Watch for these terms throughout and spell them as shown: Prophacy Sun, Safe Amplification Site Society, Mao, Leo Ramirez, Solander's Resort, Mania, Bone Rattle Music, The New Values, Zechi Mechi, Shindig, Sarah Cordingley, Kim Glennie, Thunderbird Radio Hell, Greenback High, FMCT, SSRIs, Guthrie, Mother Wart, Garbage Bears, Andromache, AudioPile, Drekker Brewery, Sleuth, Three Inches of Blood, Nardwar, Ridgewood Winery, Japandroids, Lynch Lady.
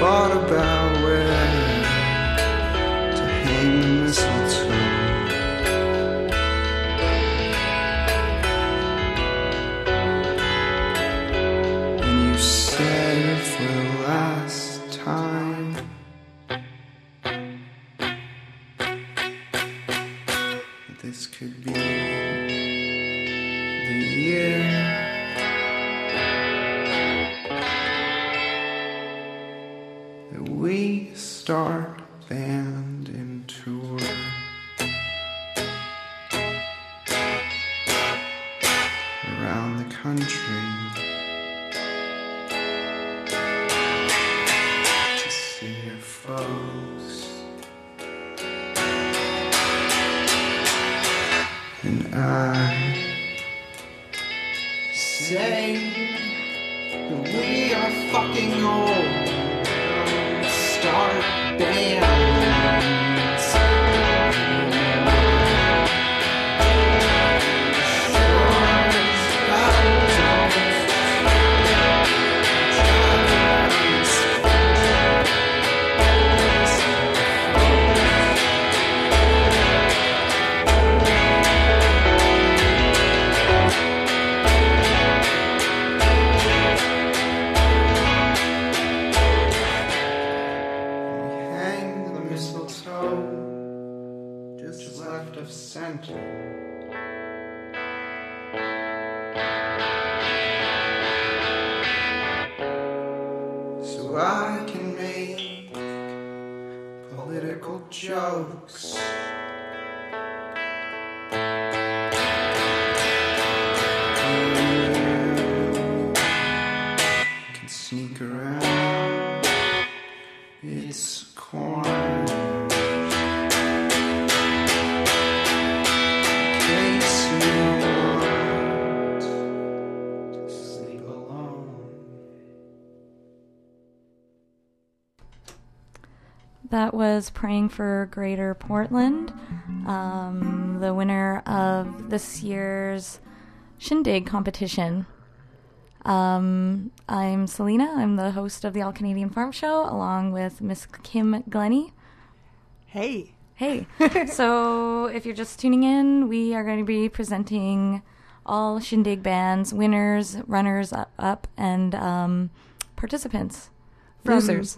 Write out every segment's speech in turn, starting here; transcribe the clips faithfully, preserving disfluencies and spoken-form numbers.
thought about where to hang the mistletoe. And you said it for the last time. That this could be the year. We start band and tour. Around the country to see your folks. And I say that we are fucking old. Start bands. That was Praying for Greater Portland, um, the winner of this year's Shindig competition. Um, I'm Selena. I'm the host of the All Canadian Farm Show, along with Miss Kim Glennie. Hey. Hey. So if you're just tuning in, we are going to be presenting all Shindig bands, winners, runners up, up and um, participants. From this,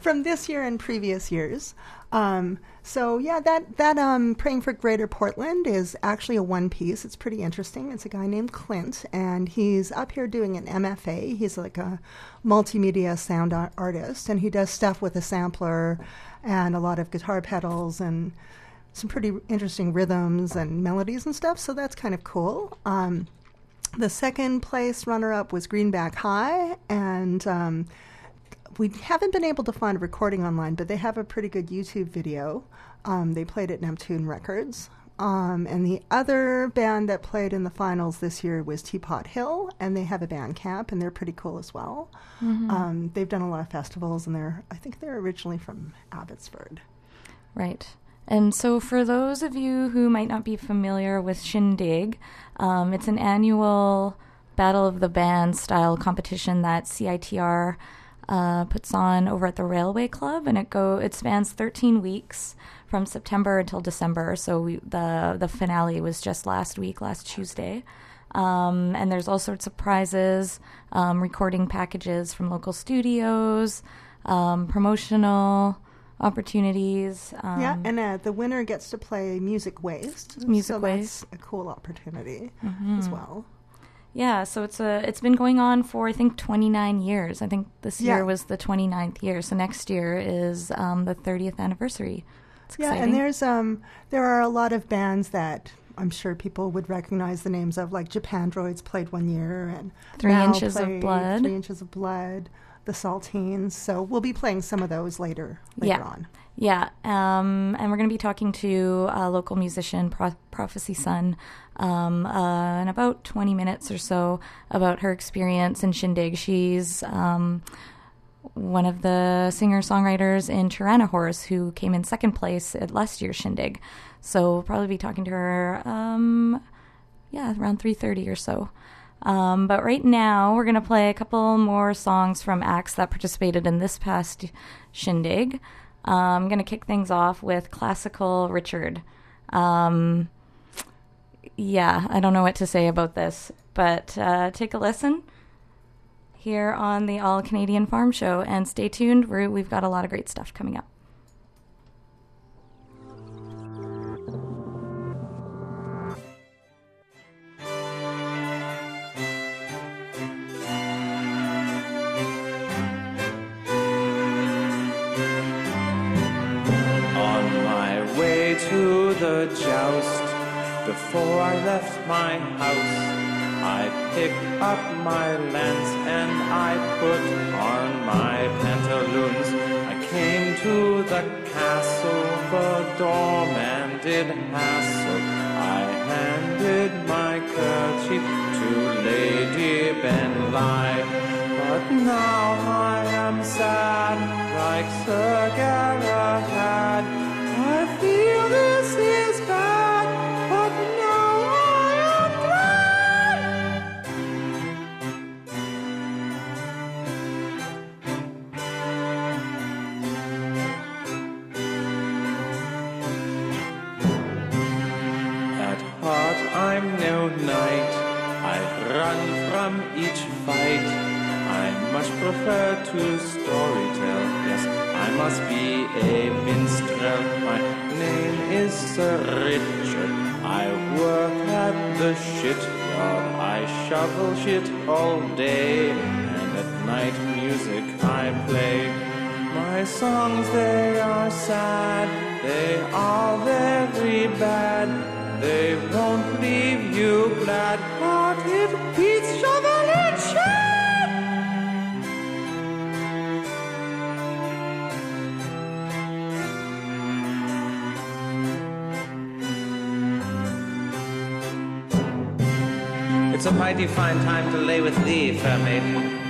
from this year and previous years. Um, so yeah, that that um, Praying for Greater Portland is actually a one piece. It's pretty interesting. It's a guy named Clint, and he's up here doing an M F A. He's like a multimedia sound ar- artist, and he does stuff with a sampler and a lot of guitar pedals and some pretty interesting rhythms and melodies and stuff. So that's kind of cool. Um, The second place runner-up was Greenback High, and um, we haven't been able to find a recording online, but they have a pretty good YouTube video. Um, they played at Neptune Records. Um, and the other band that played in the finals this year was Teapot Hill, and they have a Bandcamp, and they're pretty cool as well. Mm-hmm. Um, they've done a lot of festivals, and they're I think they're originally from Abbotsford. Right. And so for those of you who might not be familiar with Shindig, um, it's an annual Battle of the Bands style competition that C I T R uh, puts on over at the Railway Club, and it go it spans thirteen weeks from September until December. So we, the the finale was just last week, last Tuesday. Um, and there's all sorts of prizes, um, recording packages from local studios, um, promotional opportunities. Um, yeah, and uh, the winner gets to play Music Waste. Music so Waste. That's a cool opportunity mm-hmm. as well. Yeah, so it's a it's been going on for, I think, twenty-nine years. I think this yeah. year was the twenty-ninth year, so next year is um, the thirtieth anniversary. It's exciting. Yeah, and there's um there are a lot of bands that I'm sure people would recognize the names of, like Japandroids played one year, and Three Inches of Blood. Three Inches of Blood. The Saltines, so we'll be playing some of those later, later yeah. on. Yeah, um, and we're going to be talking to a local musician, Pro- Prophacy Sun, um, uh, in about twenty minutes or so about her experience in Shindig. She's um, one of the singer-songwriters in Tyranahorse who came in second place at last year's Shindig. So we'll probably be talking to her, um, yeah, around three thirty or so. Um, but right now, we're going to play a couple more songs from acts that participated in this past Shindig. Um, I'm going to kick things off with Classical Richard. Um, yeah, I don't know what to say about this, but uh, take a listen here on the All Canadian Farm Show, and stay tuned. We're, we've got a lot of great stuff coming up. To the joust, before I left my house, I picked up my lance and I put on my pantaloons. I came to the castle, the doorman did hassle. I handed my kerchief to Lady Ben Lai, but now I am sad, like Sir Galahad. I feel this is bad, but now I am glad. At heart I'm no knight, I've run from each fight. I much prefer to storytell, yes, I must be a minstrel. My name is Sir Richard. I work at the shit yard. I shovel shit all day, and at night music I play. My songs, they are sad, they are very bad. They won't leave you glad, but it beats shovel and shit. It's a mighty fine time to lay with thee, fair maiden.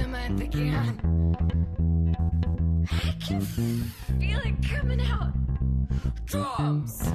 rhythm at the can. I can feel it coming out. Drums.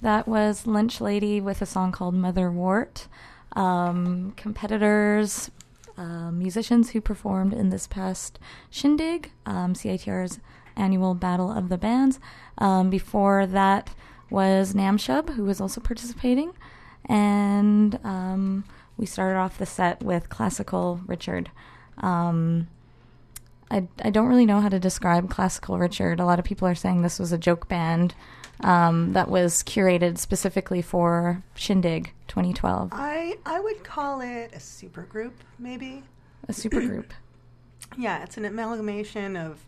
That was Lynch Lady with a song called Mother Wart. Um, competitors, uh, musicians who performed in this past Shindig, um, C I T R's annual Battle of the Bands. Um, before that was Nam Shub, who was also participating. And um, we started off the set with Classical Richard. Um, I, I don't really know how to describe Classical Richard. A lot of people are saying this was a joke band. Um, that was curated specifically for Shindig twenty twelve. I, I would call it a supergroup, maybe. A supergroup. Yeah, it's an amalgamation of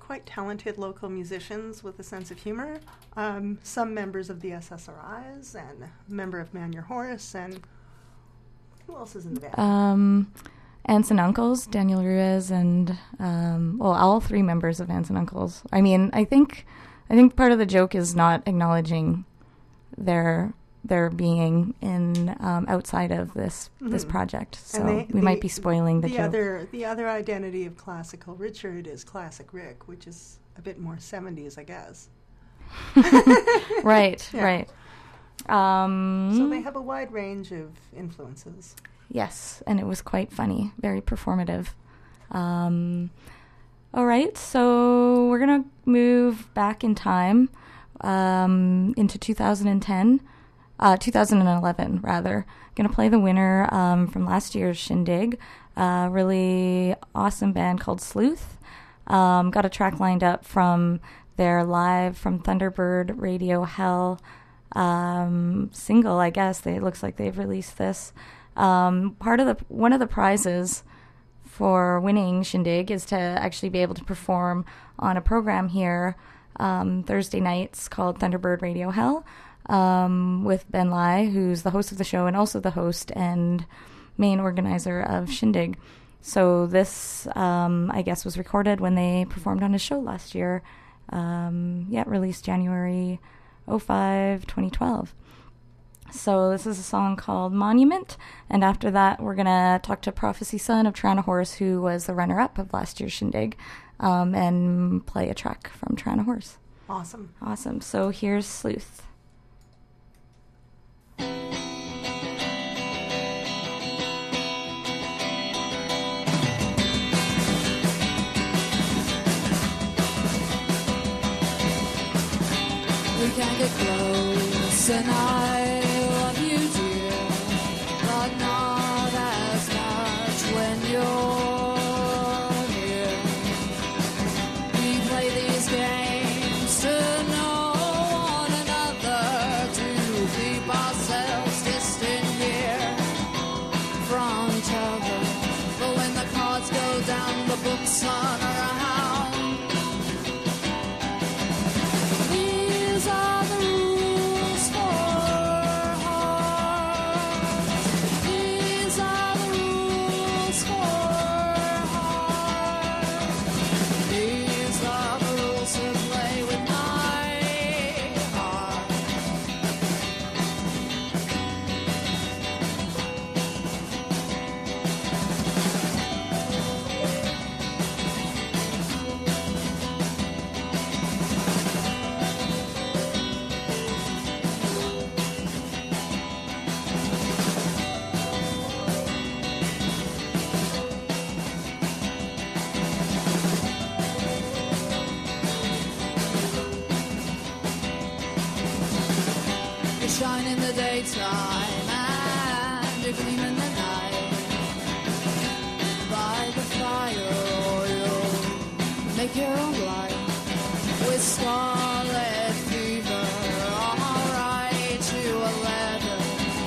quite talented local musicians with a sense of humor. Um, some members of the S S R Is and a member of Man Your Horse, and who else is in the band? Um, Aunts and Uncles, Daniel Ruiz, and um, well, all three members of Aunts and Uncles. I mean, I think. I think part of the joke is not acknowledging their their being in um, outside of this mm-hmm. this project. So they, we the, might be spoiling the, the joke. Other, the other identity of Classical Richard is Classic Rick, which is a bit more seventies, I guess. Right, yeah. Right. Um, so they have a wide range of influences. Yes, and it was quite funny, very performative. Um All right, so we're going to move back in time um, into two thousand ten, uh, twenty eleven rather. I'm going to play the winner um, from last year's Shindig, a really awesome band called Sleuth. Um, got a track lined up from their Live from Thunderbird Radio Hell um, single, I guess. They, it looks like they've released this. Um, part of the one of the prizes for winning Shindig is to actually be able to perform on a program here um, Thursday nights called Thunderbird Radio Hell um, with Ben Lai, who's the host of the show and also the host and main organizer of Shindig. So this, um, I guess, was recorded when they performed on his show last year. Um, yeah, released January fifth, twenty twelve. So this is a song called Monument, and after that we're going to talk to Prophacy Sun of Tyranahorse, who was the runner-up of last year's Shindig, um, and play a track from Tyranahorse. Awesome. Awesome. So here's Sleuth. We can get close and I love you, dear, but not as much when you're here. We play these games to know one another, to keep ourselves distant here from each other. But when the cards go down, the books are around. Daytime and you gleam in the night by the fire, or you'll make your own light with scarlet fever. I'll write you a letter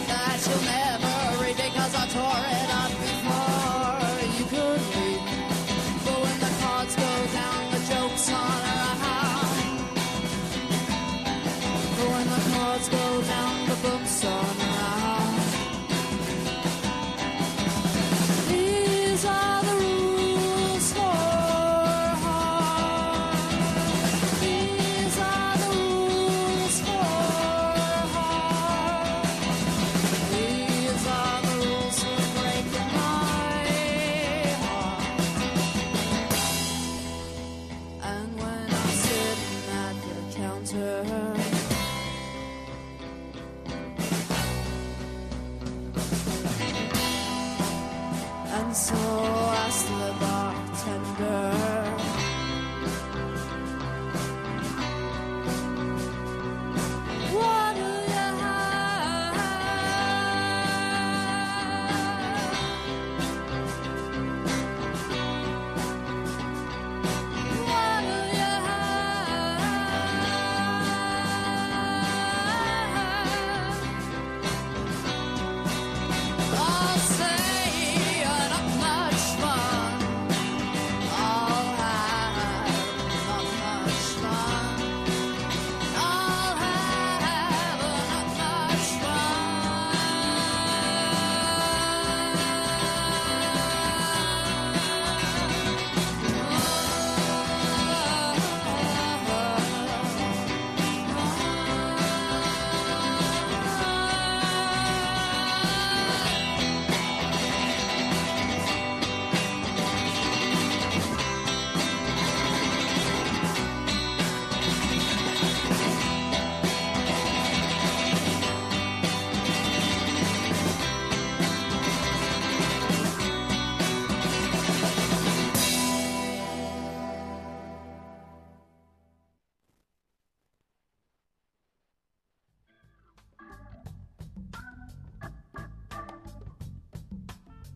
that you'll never read because I tore it up before you could read. But when the cards go down, the joke's on around. But when the cards go down, books on now. These are the rules for heart.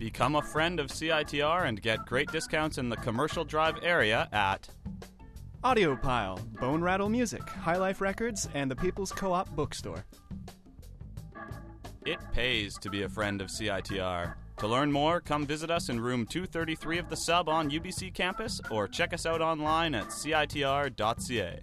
Become a friend of C I T R and get great discounts in the Commercial Drive area at Audiopile, Bone Rattle Music, High Life Records, and the People's Co-op Bookstore. It pays to be a friend of C I T R. To learn more, come visit us in room two thirty-three of the Sub on U B C campus or check us out online at C I T R dot C A.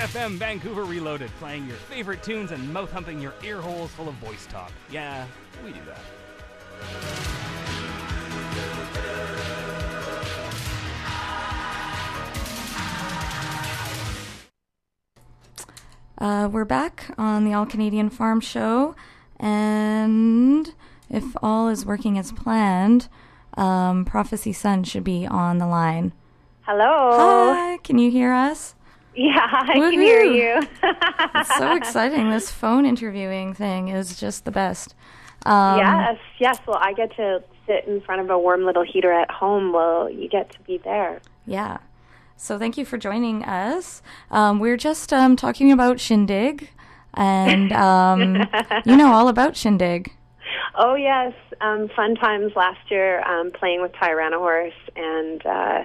F M Vancouver Reloaded, playing your favorite tunes and mouth-humping your ear holes full of voice talk. Yeah, we do that. Uh, we're back on the All-Canadian Farm Show, and if all is working as planned, um, Prophacy Sun should be on the line. Hello. Hi, can you hear us? Yeah, I Woo-hoo. can hear you. It's so exciting. This phone interviewing thing is just the best. Um, yes, yes. Well, I get to sit in front of a warm little heater at home while you get to be there. Yeah. So thank you for joining us. Um, we're just um, talking about Shindig, and um, you know all about Shindig. Oh, yes. Um, fun times last year um, playing with Tyranahorse and uh,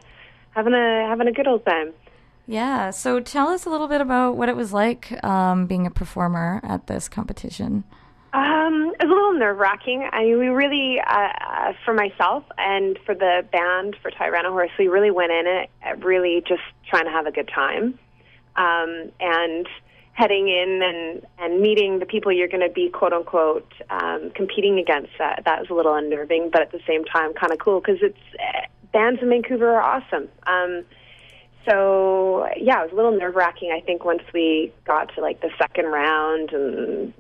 having a having a good old time. Yeah, so tell us a little bit about what it was like um, being a performer at this competition. Um, it was a little nerve-wracking. I mean, we really, uh, for myself and for the band, for Tyranahorse, we really went in it really just trying to have a good time. Um, and heading in and, and meeting the people you're going to be, quote-unquote, um, competing against, that, that was a little unnerving, but at the same time kind of cool because it's uh, bands in Vancouver are awesome. Um So, yeah, it was a little nerve-wracking, I think, once we got to, like, the second round. And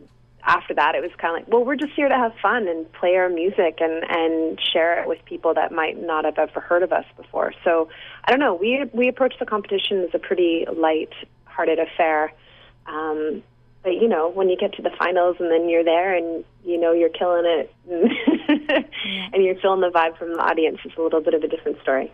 after that, it was kind of like, well, we're just here to have fun and play our music and, and share it with people that might not have ever heard of us before. So, I don't know. We we approached the competition as a pretty light-hearted affair. Um, but, you know, when you get to the finals and then you're there and, you know, you're killing it and, and you're feeling the vibe from the audience, it's a little bit of a different story.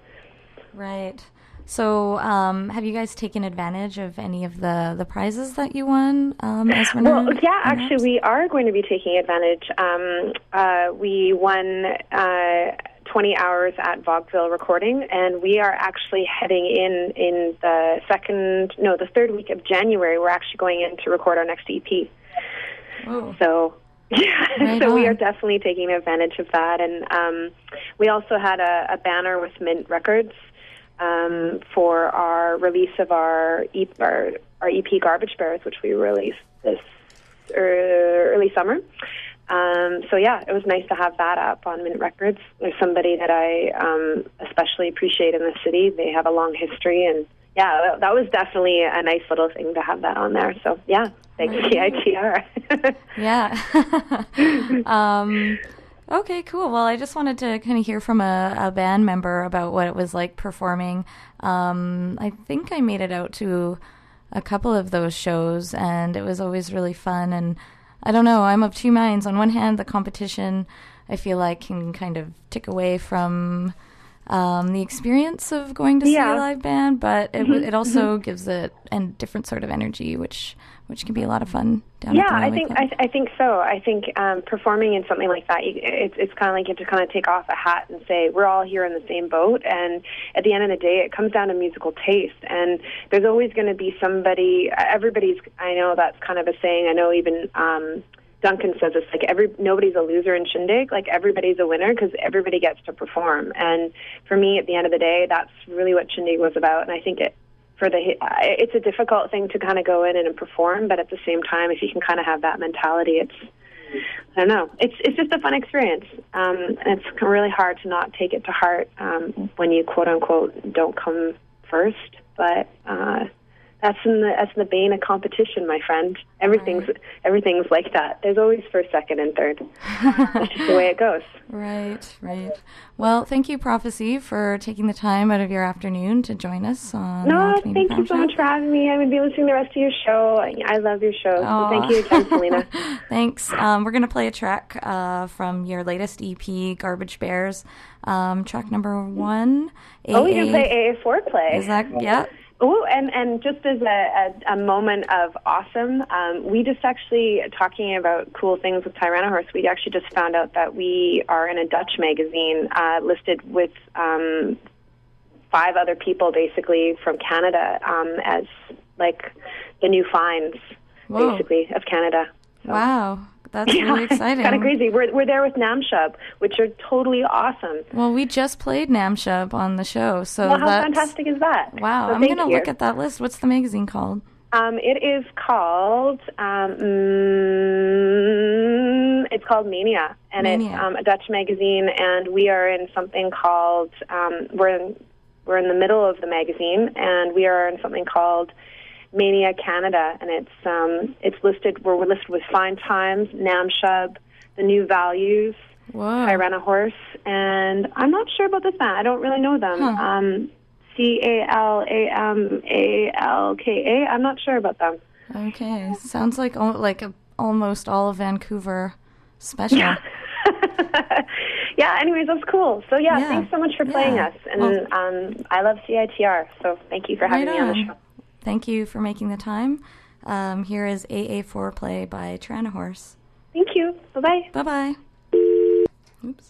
Right. So um, have you guys taken advantage of any of the, the prizes that you won? Um, as well, yeah, winners? Actually, we are going to be taking advantage. Um, uh, we won uh, twenty hours at Vaudeville Recording, and we are actually heading in in the second, no, the third week of January. We're actually going in to record our next E P. Whoa. So... Yeah, right so on. We are definitely taking advantage of that. And um, we also had a, a banner with Mint Records. Um, for our release of our E P, our, our E P Garbage Bears, which we released this early summer. Um, so, yeah, it was nice to have that up on Mint Records. There's somebody that I um, especially appreciate in the city. They have a long history. And, yeah, that, that was definitely a nice little thing to have that on there. So, yeah, thanks, C I T R. Right. yeah. um Okay, cool. Well, I just wanted to kind of hear from a, a band member about what it was like performing. Um, I think I made it out to a couple of those shows, and it was always really fun. And I don't know, I'm of two minds. On one hand, the competition, I feel like, can kind of tick away from um, the experience of going to see yeah. a live band, but it, it also gives it a different sort of energy, which... which can be a lot of fun down yeah, at the Railway I think Club. I, th- I think so. I think um, performing in something like that, you, it's, it's kind of like you have to kind of take off a hat and say, we're all here in the same boat. And at the end of the day, it comes down to musical taste. And there's always going to be somebody, everybody's, I know that's kind of a saying, I know even um, Duncan says this, like every nobody's a loser in Shindig, like everybody's a winner because everybody gets to perform. And for me, at the end of the day, that's really what Shindig was about. And I think it, For the, it's a difficult thing to kind of go in and perform, but at the same time, if you can kind of have that mentality, it's, I don't know, it's it's just a fun experience. Um, and it's really hard to not take it to heart um, when you, quote-unquote, don't come first. But, uh, That's in the that's in the bane of competition, my friend. Everything's right. everything's like that. There's always first, second, and third. That's just the way it goes. Right, right. Well, thank you, Prophacy, for taking the time out of your afternoon to join us on. No, thank you so much for having me. I'm gonna be listening to the rest of your show. I love your show. So thank you again, Selena. Thanks. Um, we're gonna play a track uh, from your latest E P, Garbage Bears. Um, track number one. Oh, we're gonna play A A Foreplay. Is that yeah? Oh, and, and just as a, a, a moment of awesome, um, we just actually, talking about cool things with Tyranahorse, we actually just found out that we are in a Dutch magazine uh, listed with um, five other people, basically, from Canada um, as, like, the new finds, Whoa. basically, of Canada. So. Wow. That's yeah, really exciting. It's kind of crazy. We're we're there with Nam Shub, which are totally awesome. Well, we just played Nam Shub on the show, so well, how that's, fantastic is that? Wow, so I'm going to look at that list. What's the magazine called? Um, it is called um, mm, it's called Mania, and Mania. It's um, a Dutch magazine, and we are in something called um, we're in, we're in the middle of the magazine, and we are in something called Mania Canada, and it's um, it's listed. We're listed with Fine Times, Nam Shub, The New Values, Whoa. Tyranahorse, and I'm not sure about this band. I don't really know them. Huh. Um, C A L A M A L K A. I'm not sure about them. Okay, sounds like like a, almost all of Vancouver special. Yeah. Yeah, anyways, that's cool. So, yeah, yeah. thanks so much for playing yeah. us. And well, um, I love C I T R, so thank you for having right me on, on the show. Thank you for making the time. Um, here is A A Foreplay by Tyranahorse. Thank you. Bye-bye. Bye-bye. Oops. Touch!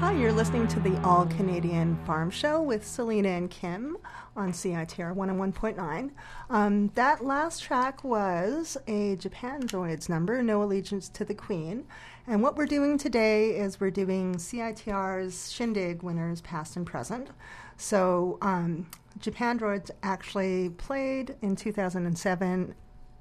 Hi, you're listening to the All Canadian Farm Show with Selena and Kim on C I T R one oh one point nine. Um, that last track was a Japandroids number, No Allegiance to the Queen. And what we're doing today is we're doing C I T R's Shindig winners, past and present. So um, Japandroids actually played in two thousand seven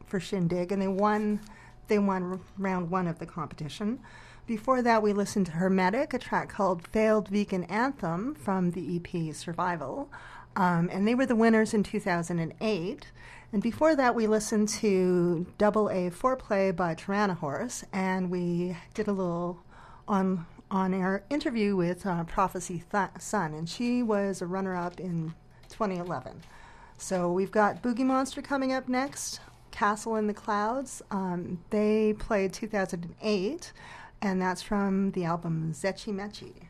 for Shindig, and they won. They won round one of the competition. Before that, we listened to Hermetic, a track called Failed Vegan Anthem from the E P Survival. Um, and they were the winners in two thousand eight. And before that, we listened to Double A Foreplay by Tyranahorse. And we did a little on, on-air interview with uh, Prophacy Sun. And she was a runner-up in twenty eleven. So we've got Boogie Monster coming up next, Castle in the Clouds. Um, they played two thousand eight, and that's from the album Zechi Mechi.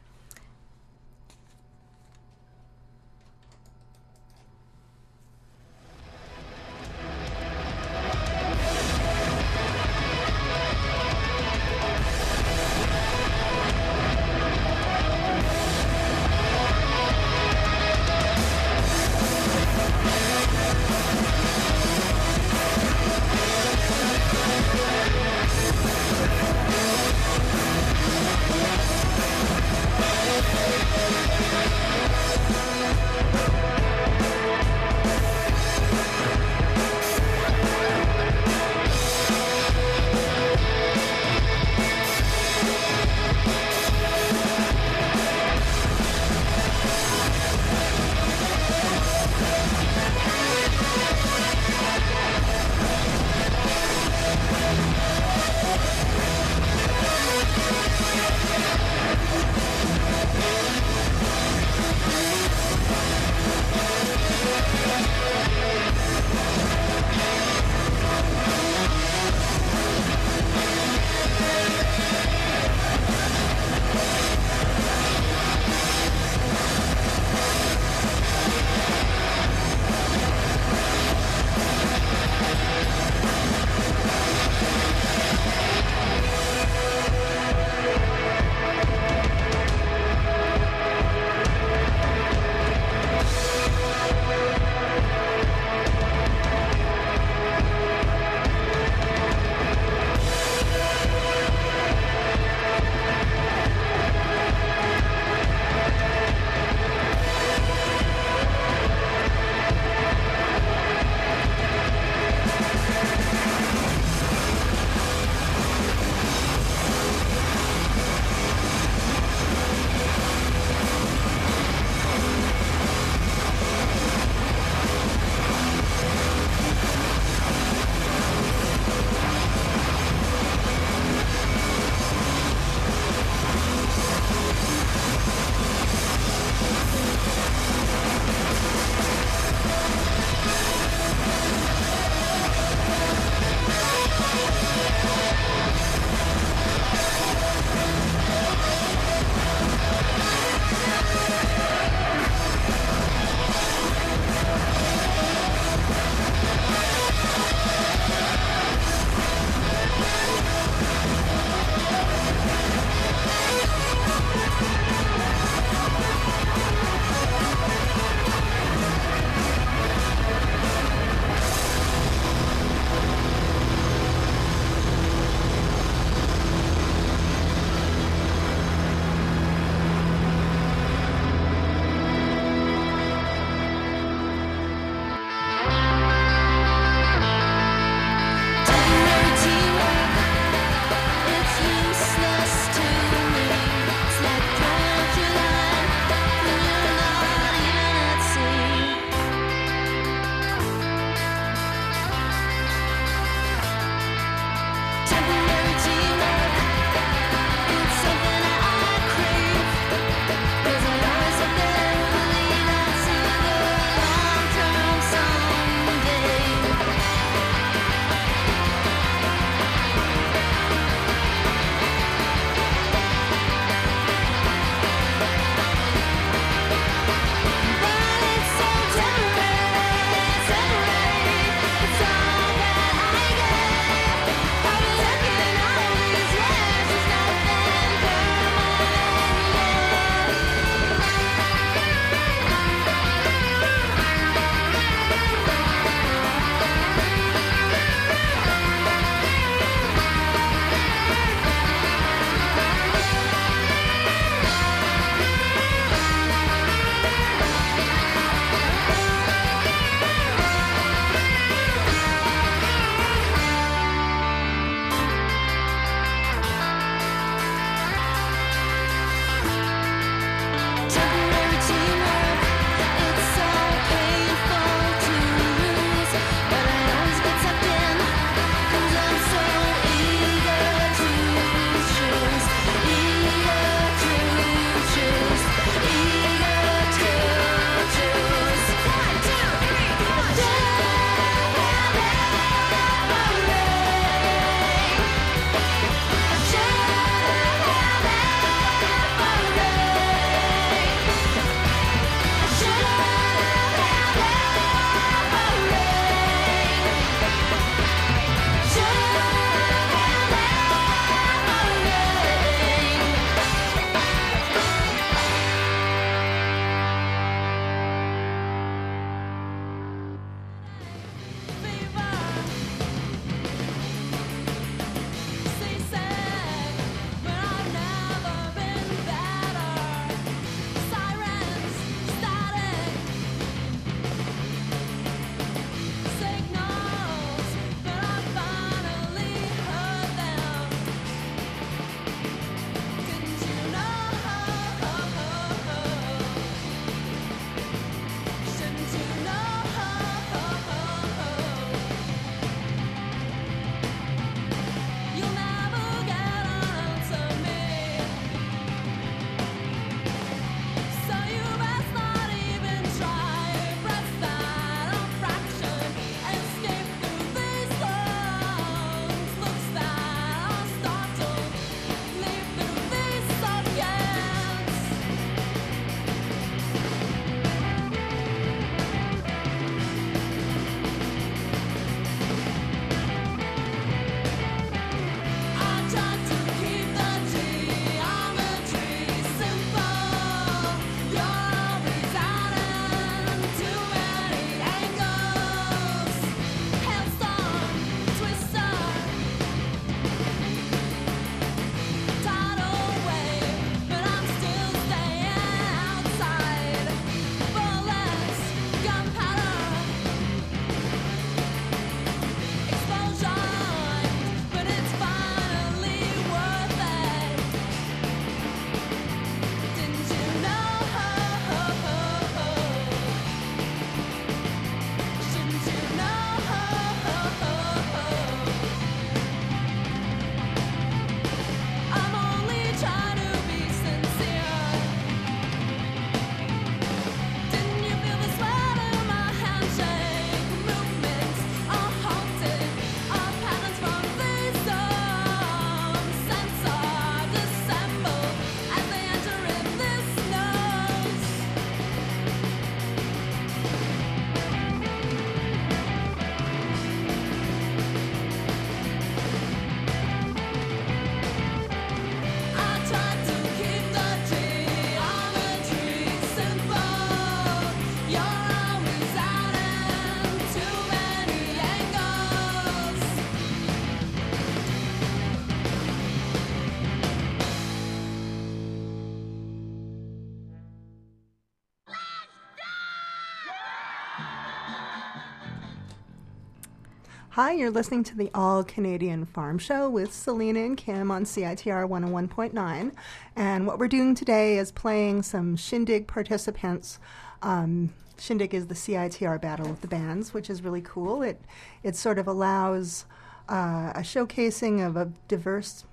Hi, you're listening to the All Canadian Farm Show with Selena and Kim on C I T R one oh one point nine. And what we're doing today is playing some Shindig participants. Um, Shindig is the C I T R Battle of the Bands, which is really cool. It it sort of allows uh, a showcasing of a diverse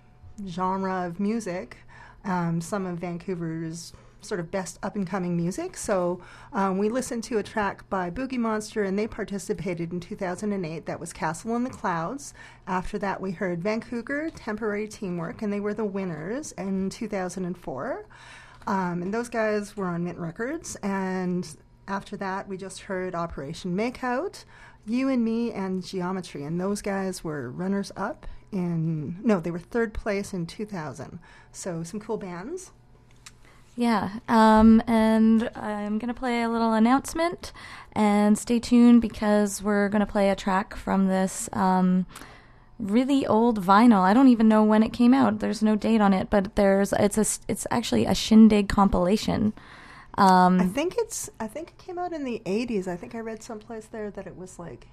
genre of music, um, some of Vancouver's sort of best up-and-coming music. So um, we listened to a track by Boogie Monster, and they participated in two thousand eight. That was Castle in the Clouds. After that, we heard Vancouver, Temporary Teamwork, and they were the winners in two thousand four. Um, and those guys were on Mint Records. And after that, we just heard Operation Makeout, You and Me, and Geometry. And those guys were runners-up in... No, they were third place in two thousand. So some cool bands. Yeah, um, and I'm going to play a little announcement, and stay tuned because we're going to play a track from this um, really old vinyl. I don't even know when it came out. There's no date on it, but there's it's a it's actually a Shindig compilation. Um, I think it's I think it came out in the eighties. I think I read someplace there that it was like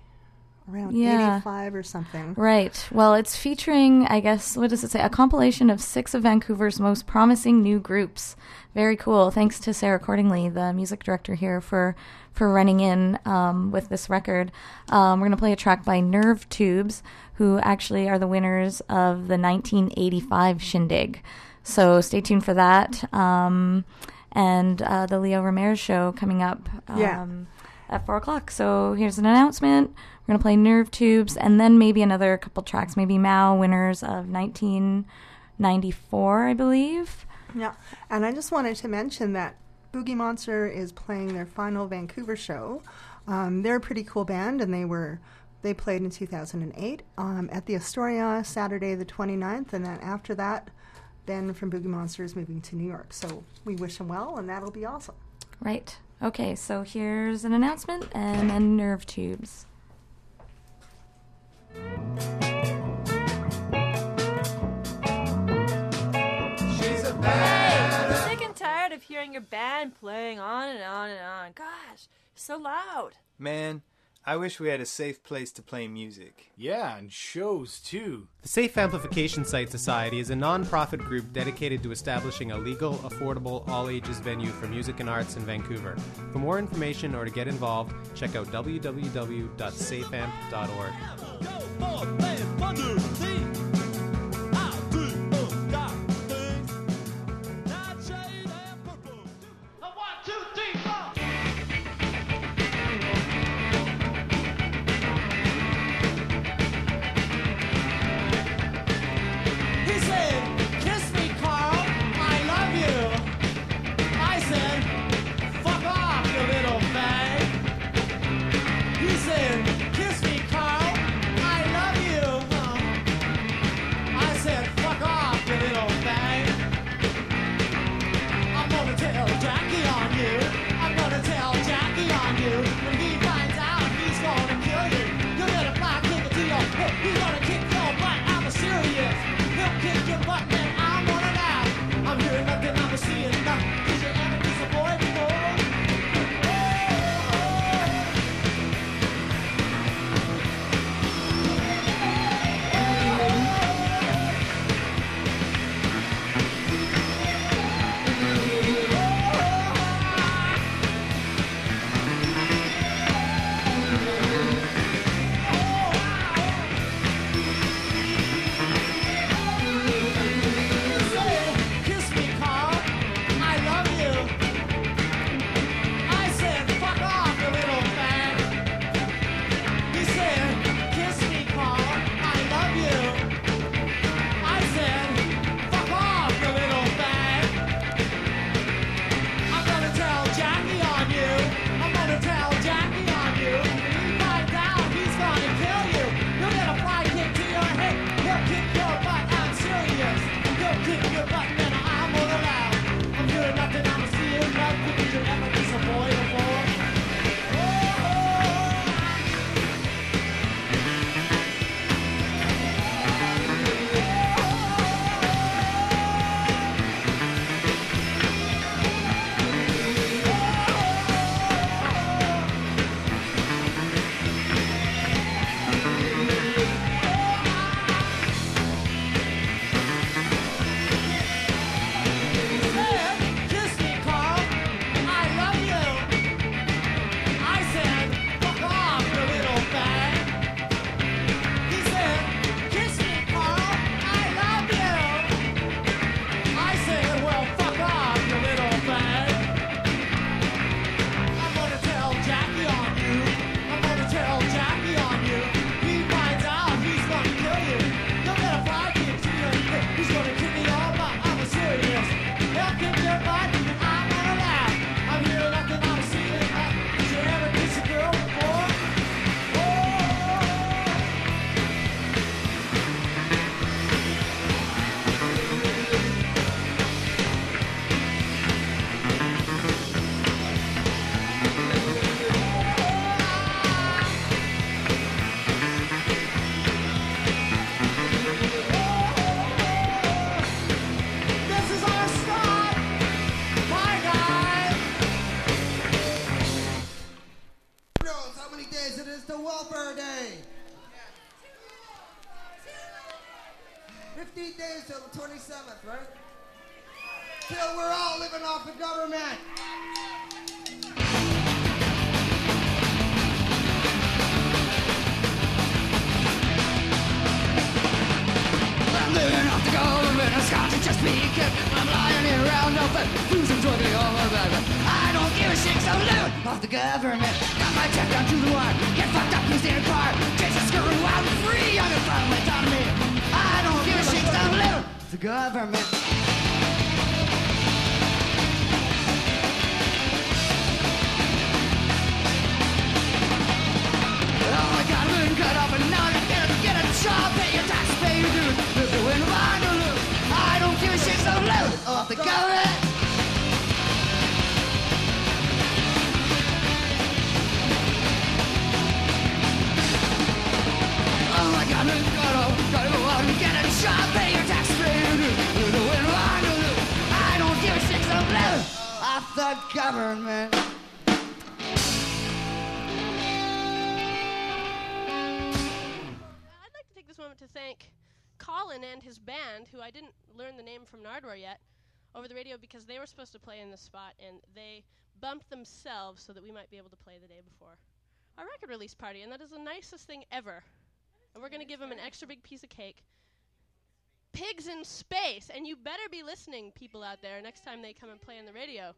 around yeah. eighty-five or something. Right. Well, it's featuring, I guess, what does it say? A compilation of six of Vancouver's most promising new groups. Very cool. Thanks to Sarah Cordingley, the music director here, for, for running in um, with this record. Um, we're going to play a track by Nerve Tubes, who actually are the winners of the nineteen eighty-five Shindig. So stay tuned for that. Um, and uh, the Leo Ramirez show coming up um, yeah. at four o'clock. So here's an announcement. We're going to play Nerve Tubes, and then maybe another couple tracks, maybe Mao, winners of nineteen ninety-four, I believe. Yeah, and I just wanted to mention that Boogie Monster is playing their final Vancouver show. Um, they're a pretty cool band, and they were they played in two thousand eight um, at the Astoria Saturday the twenty-ninth, and then after that, Ben from Boogie Monster is moving to New York. So we wish him well, and that'll be awesome. Right. Okay, so here's an announcement and then Nerve Tubes. She's a bad. I'm sick and tired of hearing your band playing on and on and on. Gosh, so loud. Man, I wish we had a safe place to play music. Yeah, and shows too. The Safe Amplification Site Society is a non-profit group dedicated to establishing a legal, affordable, all-ages venue for music and arts in Vancouver. For more information or to get involved, check out w w w dot safe amp dot org. Kiss me, Carl. I love you. place till the twenty-seventh, right? Till we're all living off the government. I'm living off the government. I'm scotch and just pecan. I'm lying here around open. Booze and drugs all over me. I don't give a shit, so living off the government. Got my check down to the wire. Get fucked up, lose their car. Chase a screw out free. I'm gonna find my autonomy. I don't give a shit, so living off the government. Cut off and now you get a, get a job, pay your tax, pay your dues. If you win, I don't lose. I don't give a shit, so loose off the government. Oh my God, look, cut off, cut off and get a job, pay your tax, pay your dues. If you win, I don't lose. I don't give a shit, so loose off the government. To thank Colin and his band, who I didn't learn the name from Nardwar yet, over the radio because they were supposed to play in this spot and they bumped themselves so that we might be able to play the day before our record release party, and that is the nicest thing ever. And we're going to give them an extra big piece of cake. Pigs in Space, and you better be listening, people out there, next time they come and play on the radio.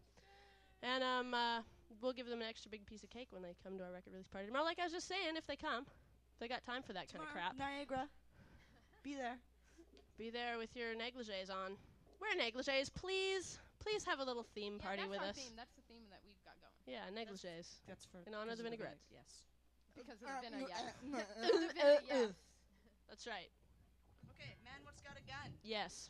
And um, uh, we'll give them an extra big piece of cake when they come to our record release party tomorrow, like I was just saying, if they come. They got time for that kind of crap. Niagara. Be there. Be there with your negligees on. Wear negligees, please. Please have a little theme yeah, party with us. Theme. That's the theme that we've got going. Yeah, negligees. That's, that's for in honor of the vinaigrettes. Yes. Because of uh, the dinner, yes. That's right. Okay, man, what's got a gun? Yes.